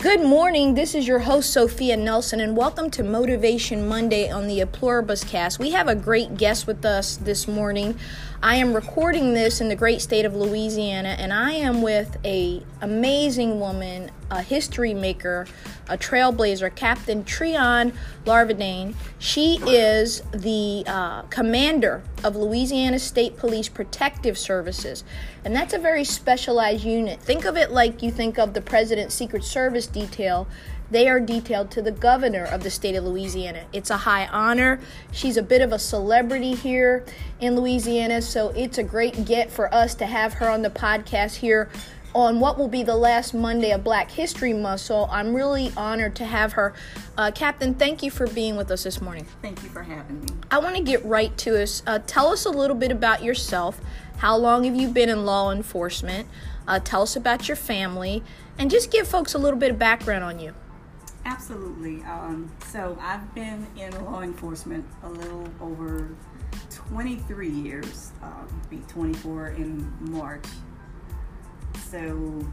Good morning, this is your host Sophia Nelson, and welcome to Motivation Monday on the Pluribus Cast. We have a great guest with us this morning. I am recording this in the great state of Louisiana, and I am with an amazing woman, a history maker, a trailblazer, Captain Treon Larvadane. She is the commander of Louisiana State Police Protective Services, and that's a very specialized unit. Think of it like you think of the President's Secret Service detail. They are detailed to the governor of the state of Louisiana. It's a high honor. She's a bit of a celebrity here in Louisiana, so it's a great get for us to have her on the podcast here on what will be the last Monday of Black History Month. So I'm really honored to have her. Captain, thank you for being with us this morning. Thank you for having me. I want to get right to us. Tell us a little bit about yourself. How long have you been in law enforcement? Tell us about your family, and just give folks a little bit of background on you. Absolutely. So I've been in law enforcement a little over 23 years, be 24 in March. So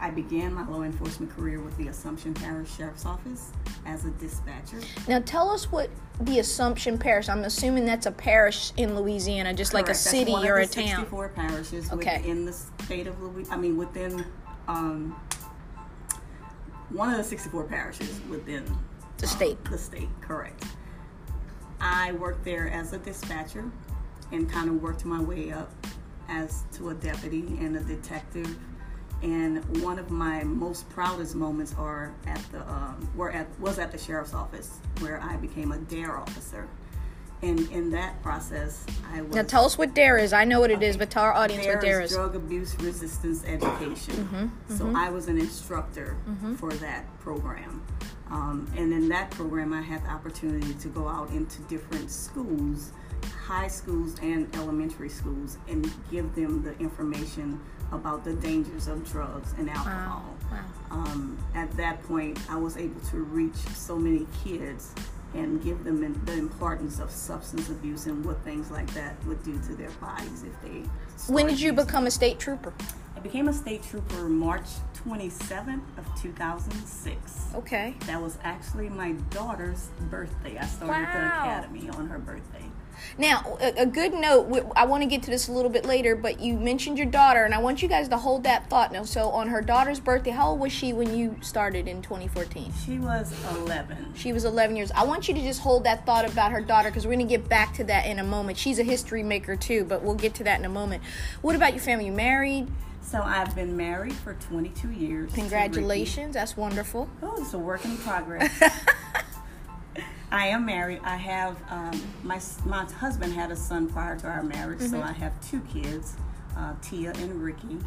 I began my law enforcement career with the Assumption Parish Sheriff's Office as a dispatcher. Now tell us what the Assumption Parish, I'm assuming that's a parish in Louisiana, just correct, like a city or a town. 64 parishes within the state of Louisiana, one of the 64 parishes within the state. The state, correct. I worked there as a dispatcher and kind of worked my way up as to a deputy and a detective. And one of my most proudest moments was at the sheriff's office, where I became a D.A.R.E. officer. And in that process, Now tell us what D.A.R.E. is. I know what it is, but tell our audience what D.A.R.E. is. Drug Abuse Resistance Education. Mm-hmm, so I was an instructor for that program. And in that program, I had the opportunity to go out into different schools, high schools and elementary schools, and give them the information about the dangers of drugs and alcohol. Wow. At that point, I was able to reach so many kids and give them the importance of substance abuse and what things like that would do to their bodies if they... When did you become a state trooper? I became a state trooper March 27th of 2006. Okay. That was actually my daughter's birthday. I started at the academy on her birthday. Now, a good note, I want to get to this a little bit later, but you mentioned your daughter, and I want you guys to hold that thought now. So, on her daughter's birthday, how old was she when you started in 2014? She was 11. She was 11 years. I want you to just hold that thought about her daughter, because we're going to get back to that in a moment. She's a history maker, too, but we'll get to that in a moment. What about your family? You married? So, I've been married for 22 years. Congratulations. That's wonderful. Oh, it's a work in progress. I am married. I have, my husband had a son prior to our marriage, so I have two kids, Tia and Ricky.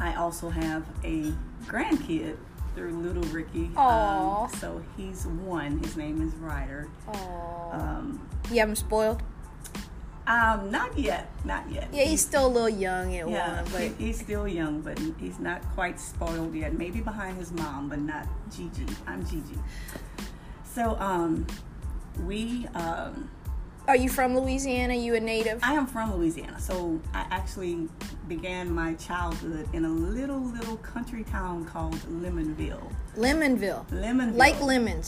I also have a grandkid through little Ricky. Aww. So he's one. His name is Ryder. Aww. You haven't spoiled? Not yet. Yeah, he's still a little young at one. But he's still young, but he's not quite spoiled yet. Maybe behind his mom, but not Gigi. I'm Gigi. So, Are you from Louisiana? You a native? I am from Louisiana. So I actually began my childhood in a little country town called Lemonville. Like lemons. Lemonville.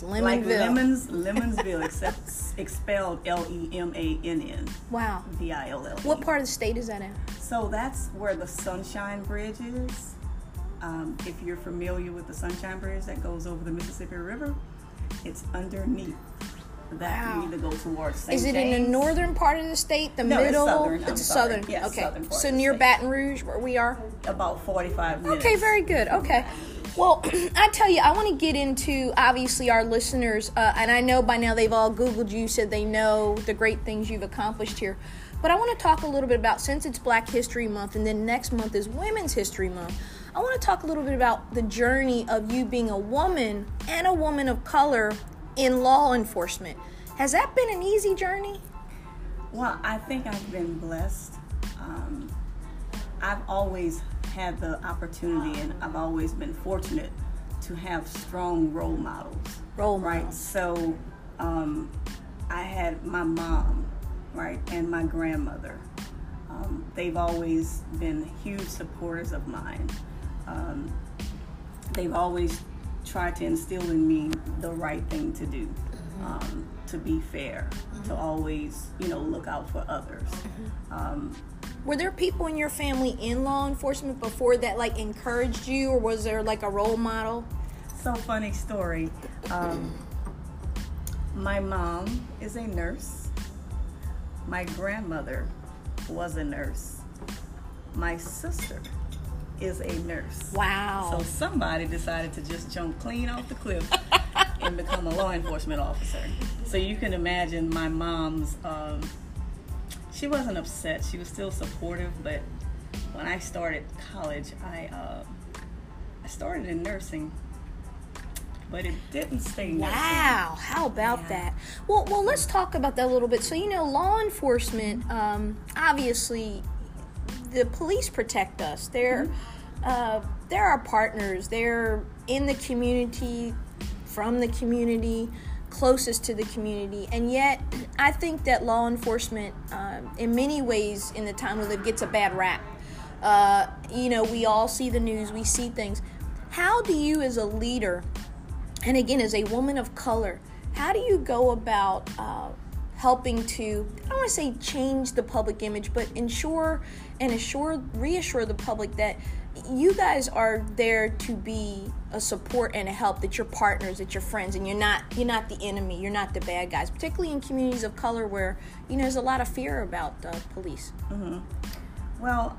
Like lemons, Lemonsville, except expelled Lemann. Wow. Ville. What part of the state is that in? So that's where the Sunshine Bridge is. If you're familiar with the Sunshine Bridge that goes over the Mississippi River, it's underneath. That we need to go towards St. Is it James. In the northern part of the state? Middle? It's southern. Yes, okay. Southern part near Baton Rouge, where we are? About 45 minutes. Okay, very good. Okay. Well, I tell you, I want to get into, obviously, our listeners, and I know by now they've all Googled you, said they know the great things you've accomplished here. But I want to talk a little bit about, since it's Black History Month, and then next month is Women's History Month, I want to talk a little bit about the journey of you being a woman and a woman of color in law enforcement. Has that been an easy journey? Well, I think I've been blessed. I've always had the opportunity, and I've always been fortunate to have strong role models. Right? So I had my mom, right, and my grandmother. They've always been huge supporters of mine. they've always tried to instill in me the right thing to do, to be fair, to always, look out for others. Were there people in your family in law enforcement before that, encouraged you, or was there, a role model? So, funny story. My mom is a nurse. My grandmother was a nurse. My sister is a nurse. Wow. So somebody decided to just jump clean off the cliff and become a law enforcement officer. So you can imagine my mom's, she wasn't upset. She was still supportive, but when I started college, I started in nursing. But it didn't stay nursing. Wow, how about that? Well, let's talk about that a little bit. So, law enforcement, obviously, the police protect us. They're our partners. They're in the community, from the community, closest to the community. And yet, I think that law enforcement, in many ways, in the time we live, gets a bad rap. We all see the news. We see things. How do you, as a leader, and again, as a woman of color, how do you go about helping to, I don't want to say change the public image, but reassure the public that you guys are there to be a support and a help, that you're partners, that you're friends, and you're not the enemy, you're not the bad guys, particularly in communities of color where, there's a lot of fear about the police? Mm-hmm. Well,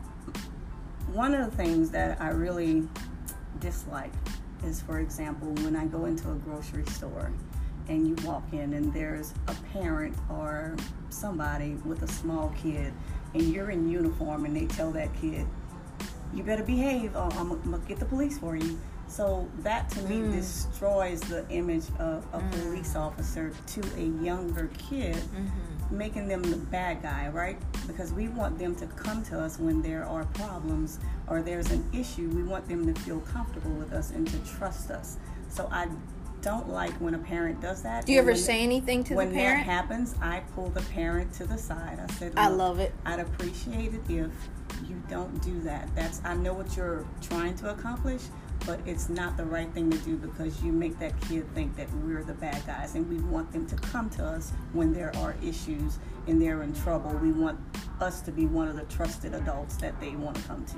one of the things that I really dislike is, for example, when I go into a grocery store and you walk in and there's a parent or somebody with a small kid and you're in uniform and they tell that kid, you better behave or I'm going to get the police for you. So that, to me, destroys the image of a police officer to a younger kid, making them the bad guy, right? Because we want them to come to us when there are problems or there's an issue. We want them to feel comfortable with us and to trust us. So I don't like when a parent does that. Do you ever say anything to the parent? When that happens, I pull the parent to the side. I said, I love it. I'd appreciate it if you don't do that. I know what you're trying to accomplish, but it's not the right thing to do because you make that kid think that we're the bad guys, and we want them to come to us when there are issues and they're in trouble. We want us to be one of the trusted adults that they want to come to.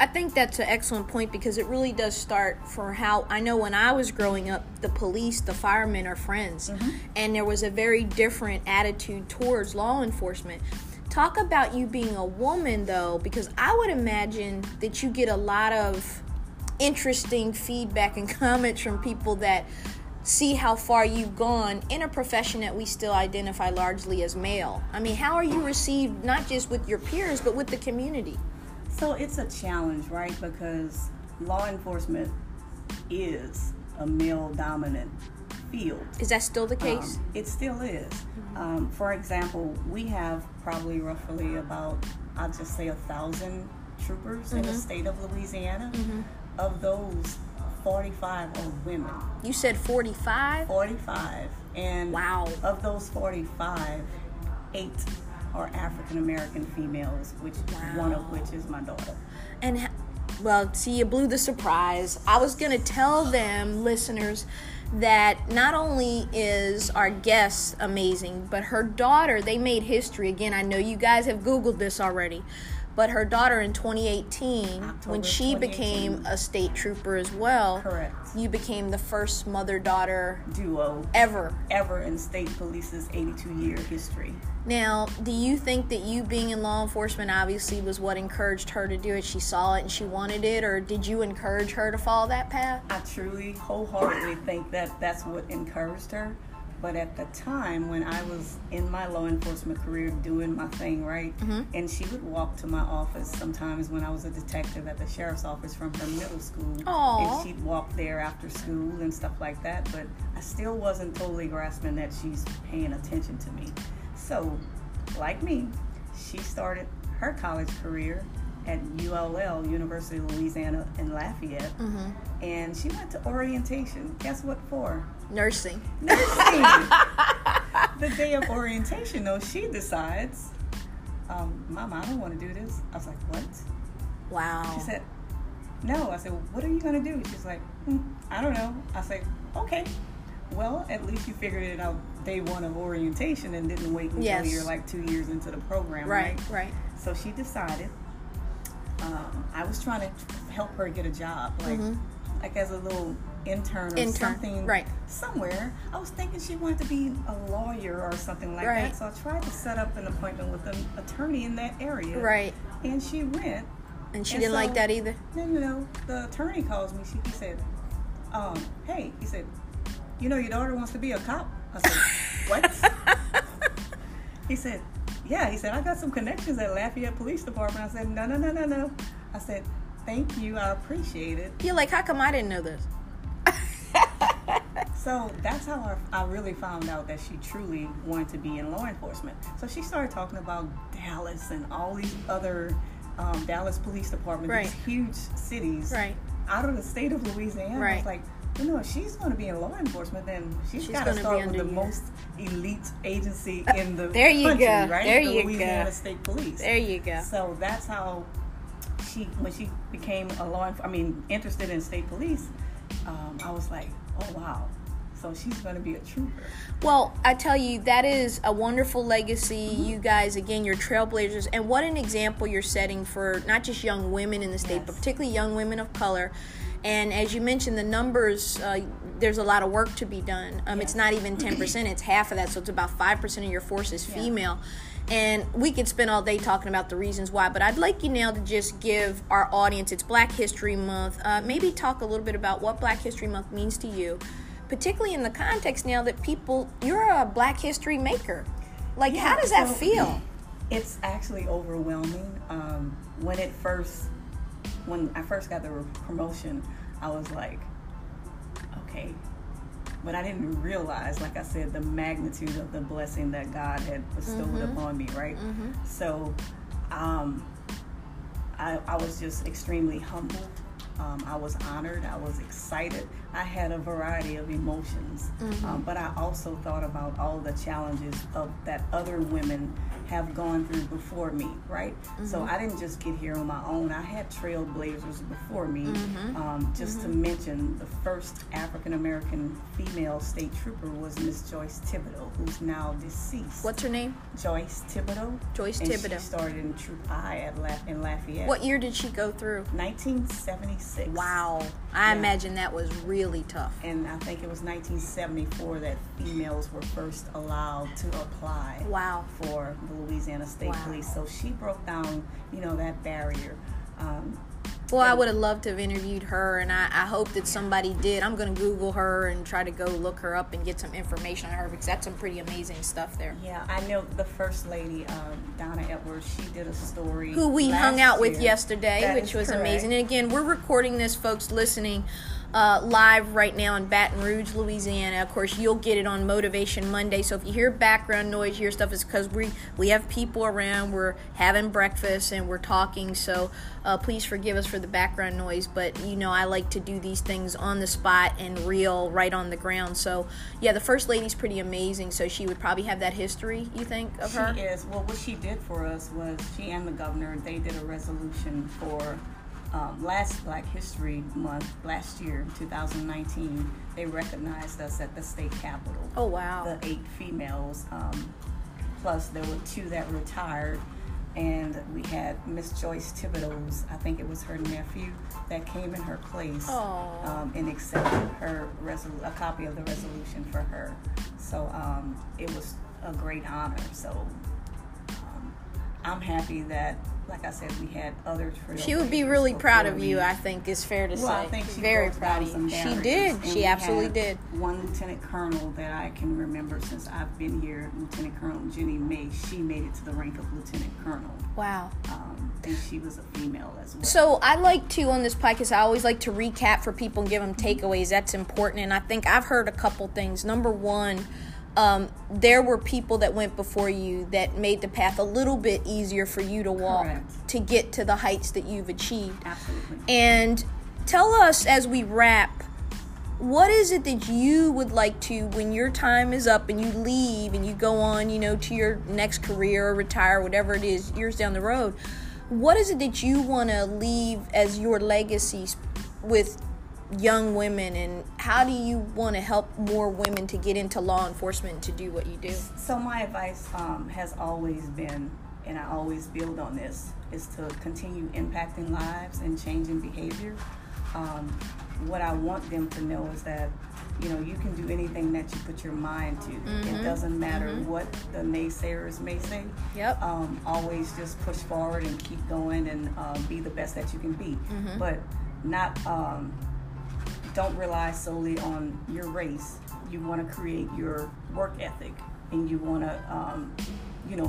I think that's an excellent point because it really does start for how I know when I was growing up, the police, the firemen are friends, and there was a very different attitude towards law enforcement. Talk about you being a woman, though, because I would imagine that you get a lot of interesting feedback and comments from people that see how far you've gone in a profession that we still identify largely as male. I mean, how are you received, not just with your peers, but with the community? So it's a challenge, right? Because law enforcement is a male-dominant field. Is that still the case? It still is. For example, we have probably roughly about, I'll just say 1,000 troopers in the state of Louisiana. Of those, 45 are women. You said 45? 45. And wow. Of those 45, 8 are African-American females, which one of which is my daughter. And, well, see, you blew the surprise. I was going to tell them, listeners, that not only is our guest amazing, but her daughter, they made history. Again, I know you guys have Googled this already. But her daughter in 2018, when she became a state trooper as well, correct. You became the first mother-daughter duo ever in state police's 82-year history. Now, do you think that you being in law enforcement obviously was what encouraged her to do it? She saw it and she wanted it, or did you encourage her to follow that path? I truly, wholeheartedly think that that's what encouraged her. But at the time when I was in my law enforcement career doing my thing, right? And she would walk to my office sometimes when I was a detective at the sheriff's office from her middle school. And she'd walk there after school and stuff like that. But I still wasn't totally grasping that she's paying attention to me. So, like me, she started her college career at ULL, University of Louisiana in Lafayette, and she went to orientation. Guess what for? Nursing. The day of orientation, though, she decides, Mom, I don't want to do this. I was like, what? Wow. She said, no. I said, well, what are you going to do? She's like, I don't know. I said, okay. Well, at least you figured it out day one of orientation and didn't wait until you're like 2 years into the program. Right. So she decided. I was trying to help her get a job, like as a little intern or something, somewhere. I was thinking she wanted to be a lawyer or something like that. So I tried to set up an appointment with an attorney in that area. Right. And she went. And she didn't like that either. No. The attorney calls me. He said, "Hey," he said, "you know your daughter wants to be a cop." I said, "What?" He said, "Yeah." He said, "I got some connections at Lafayette Police Department." I said, No. I said, "Thank you. I appreciate it." You're like, "How come I didn't know this?" So that's how I really found out that she truly wanted to be in law enforcement. So she started talking about Dallas and all these other Dallas Police Department, these huge cities out of the state of Louisiana. Right. I was like, you know, if she's going to be in law enforcement, then she's got to start with the most elite agency in the country, right? There you go. The Louisiana State Police. There you go. So that's how she, when she became interested in state police, I was like, oh, wow. So she's going to be a trooper. Well, I tell you, that is a wonderful legacy. Mm-hmm. You guys, again, you're trailblazers. And what an example you're setting for not just young women in the state, but particularly young women of color. And as you mentioned, the numbers, there's a lot of work to be done. It's not even 10%, it's half of that. So it's about 5% of your force is female. And we could spend all day talking about the reasons why, but I'd like you now to just give our audience, it's Black History Month, maybe talk a little bit about what Black History Month means to you, particularly in the context now that you're a Black history maker. Like, how does that feel? It's actually overwhelming. When I first got the promotion, I was like, okay. But I didn't realize, like I said, the magnitude of the blessing that God had bestowed upon me, right? Mm-hmm. So I was just extremely humbled. I was honored. I was excited. I had a variety of emotions. But I also thought about all the challenges that other women have gone through before me, right? So I didn't just get here on my own. I had trailblazers before me. To mention, the first African-American female state trooper was Miss Joyce Thibodeaux, who's now deceased. What's her name? Joyce Thibodeaux. She started in Troop I in Lafayette. What year did she go through? 1976. Wow. I imagine that was really tough. And I think it was 1974 that females were first allowed to apply for the Louisiana State Police. So she broke down, that barrier. Well, I would have loved to have interviewed her, and I hope that somebody did. I'm going to Google her and try to go look her up and get some information on her, because that's some pretty amazing stuff there. Yeah, I know the first lady, Donna Edwards, she did a story. Who we hung out with yesterday, which was amazing. And again, we're recording this, folks listening, live right now in Baton Rouge, Louisiana. Of course, you'll get it on Motivation Monday. So if you hear background noise, you hear stuff, it's because we have people around. We're having breakfast and we're talking. So please forgive us for the background noise. But I like to do these things on the spot and real, right on the ground. So the First Lady's pretty amazing. So she would probably have that history. You think of her? She is. Well, what she did for us was she and the governor, they did a resolution for. Last Black History Month, last year, 2019, they recognized us at the state capitol. Oh, wow. The 8 females, plus there were 2 that retired, and we had Miss Joyce Thibodeaux's, I think it was her nephew, that came in her place and accepted her a copy of the resolution for her. So it was a great honor. So I'm happy that, like I said, we had others. She would be really proud of you, I think, it's fair to say. Well, I think she's very proud of you. She did. She absolutely did. One lieutenant colonel that I can remember since I've been here, Lieutenant Colonel Jenny May, she made it to the rank of lieutenant colonel. Wow. And she was a female as well. So I like to, on this podcast, I always like to recap for people and give them takeaways. That's important. And I think I've heard a couple things. Number one, there were people that went before you that made the path a little bit easier for you to walk to get to the heights that you've achieved. Absolutely. And tell us, as we wrap, what is it that you would like to, when your time is up and you leave and you go on, to your next career or retire, whatever it is, years down the road, What is it that you want to leave as your legacies with young women, and how do you want to help more women to get into law enforcement to do what you do? So my advice has always been, and I always build on this, is to continue impacting lives and changing behavior. What I want them to know is that, you know, you can do anything that you put your mind to. Mm-hmm. It doesn't matter mm-hmm. what the naysayers may say. Yep. Always just push forward and keep going and be the best that you can be. Mm-hmm. But not don't rely solely on your race. You want to create your work ethic, and you want to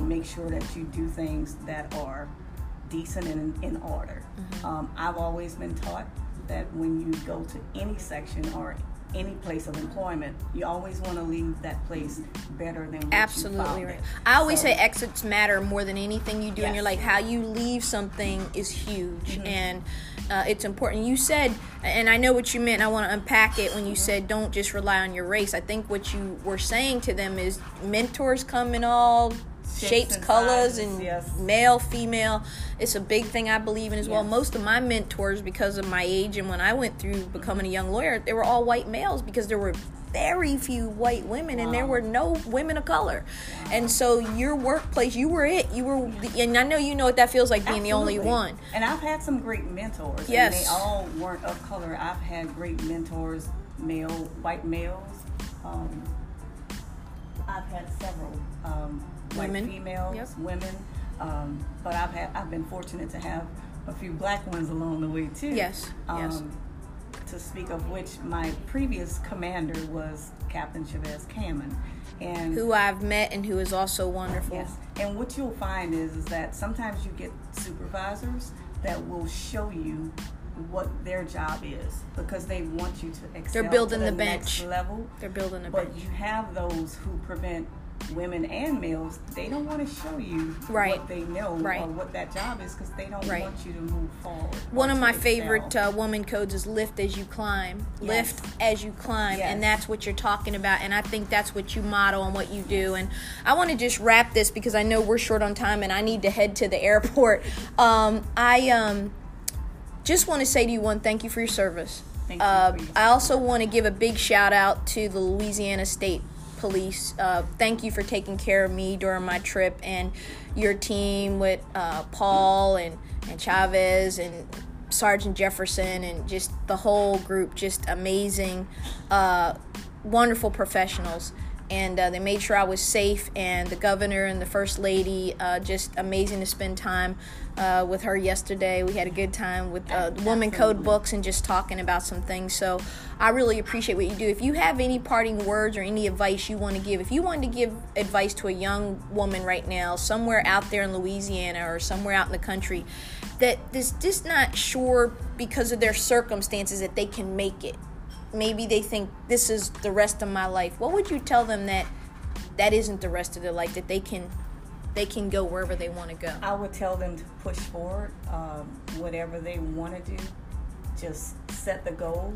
make sure that you do things that are decent and in order. Mm-hmm. I've always been taught that when you go to any section or any place of employment, you always want to leave that place better than what you found it. I always say exits matter more than anything you do. Yes. And you're like, how you leave something is huge. Mm-hmm. And it's important. You said, and I know what you meant, I want to unpack it when you mm-hmm. said don't just rely on your race. I think what you were saying to them is mentors come in all shapes, and colors, and yes. male, female. It's a big thing I believe in as yes. well. Most of my mentors, because of my age and when I went through becoming a young lawyer, they were all white males because there were very few white women. Wow. And there were no women of color. Wow. And so your workplace, you were it. You were, and I know you know what that feels like, being Absolutely. The only one. And I've had some great mentors. Yes. And they all weren't of color. I've had great mentors, white males. I've had several women, females, yep. women, but I've been fortunate to have a few black ones along the way too. Yes. To speak of which, my previous commander was Captain Chavez Cameron, and who I've met and who is also wonderful. Yes. And what you'll find is that sometimes you get supervisors that will show you what their job is because they want you to excel. They're building to the bench next level. They're building a bench. But you have those who prevent women and males. They don't want to show you right. what they know right. or what that job is because they don't right. want you to move forward. One of my favorite woman codes is lift as you climb. Yes. Lift as you climb. Yes. And that's what you're talking about, and I think that's what you model and what you do. And I want to just wrap this because I know we're short on time and I need to head to the airport. I just want to say to you, thank you for your service. Thank you for your I also want to give a big shout out to the Louisiana State Police. Thank you for taking care of me during my trip, and your team with Paul and Chavez and Sergeant Jefferson and just the whole group, just amazing, wonderful professionals. And they made sure I was safe, and the governor and the first lady, just amazing to spend time with her yesterday. We had a good time with Woman Code books and just talking about some things. So I really appreciate what you do. If you have any parting words or any advice you want to give, if you wanted to give advice to a young woman right now, somewhere out there in Louisiana or somewhere out in the country, that is just not sure because of their circumstances that they can make it. Maybe they think this is the rest of my life. What would you tell them that isn't the rest of their life, that they can go wherever they want to go? I would tell them to push forward. Whatever they want to do, just set the goal.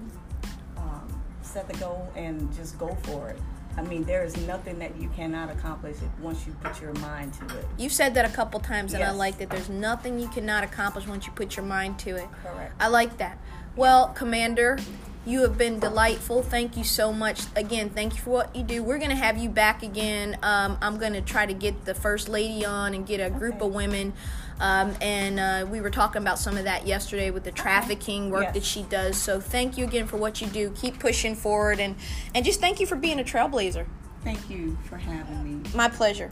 Set the goal and just go for it. I mean, there is nothing that you cannot accomplish once you put your mind to it. You've said that a couple times, and yes. I like that. There's nothing you cannot accomplish once you put your mind to it. Correct. I like that. Well, Commander, you have been delightful. Thank you so much. Again, thank you for what you do. We're going to have you back again. I'm going to try to get the First Lady on and get a group of women. And we were talking about some of that yesterday with the trafficking work yes. that she does. So thank you again for what you do. Keep pushing forward. And just thank you for being a trailblazer. Thank you for having me. My pleasure.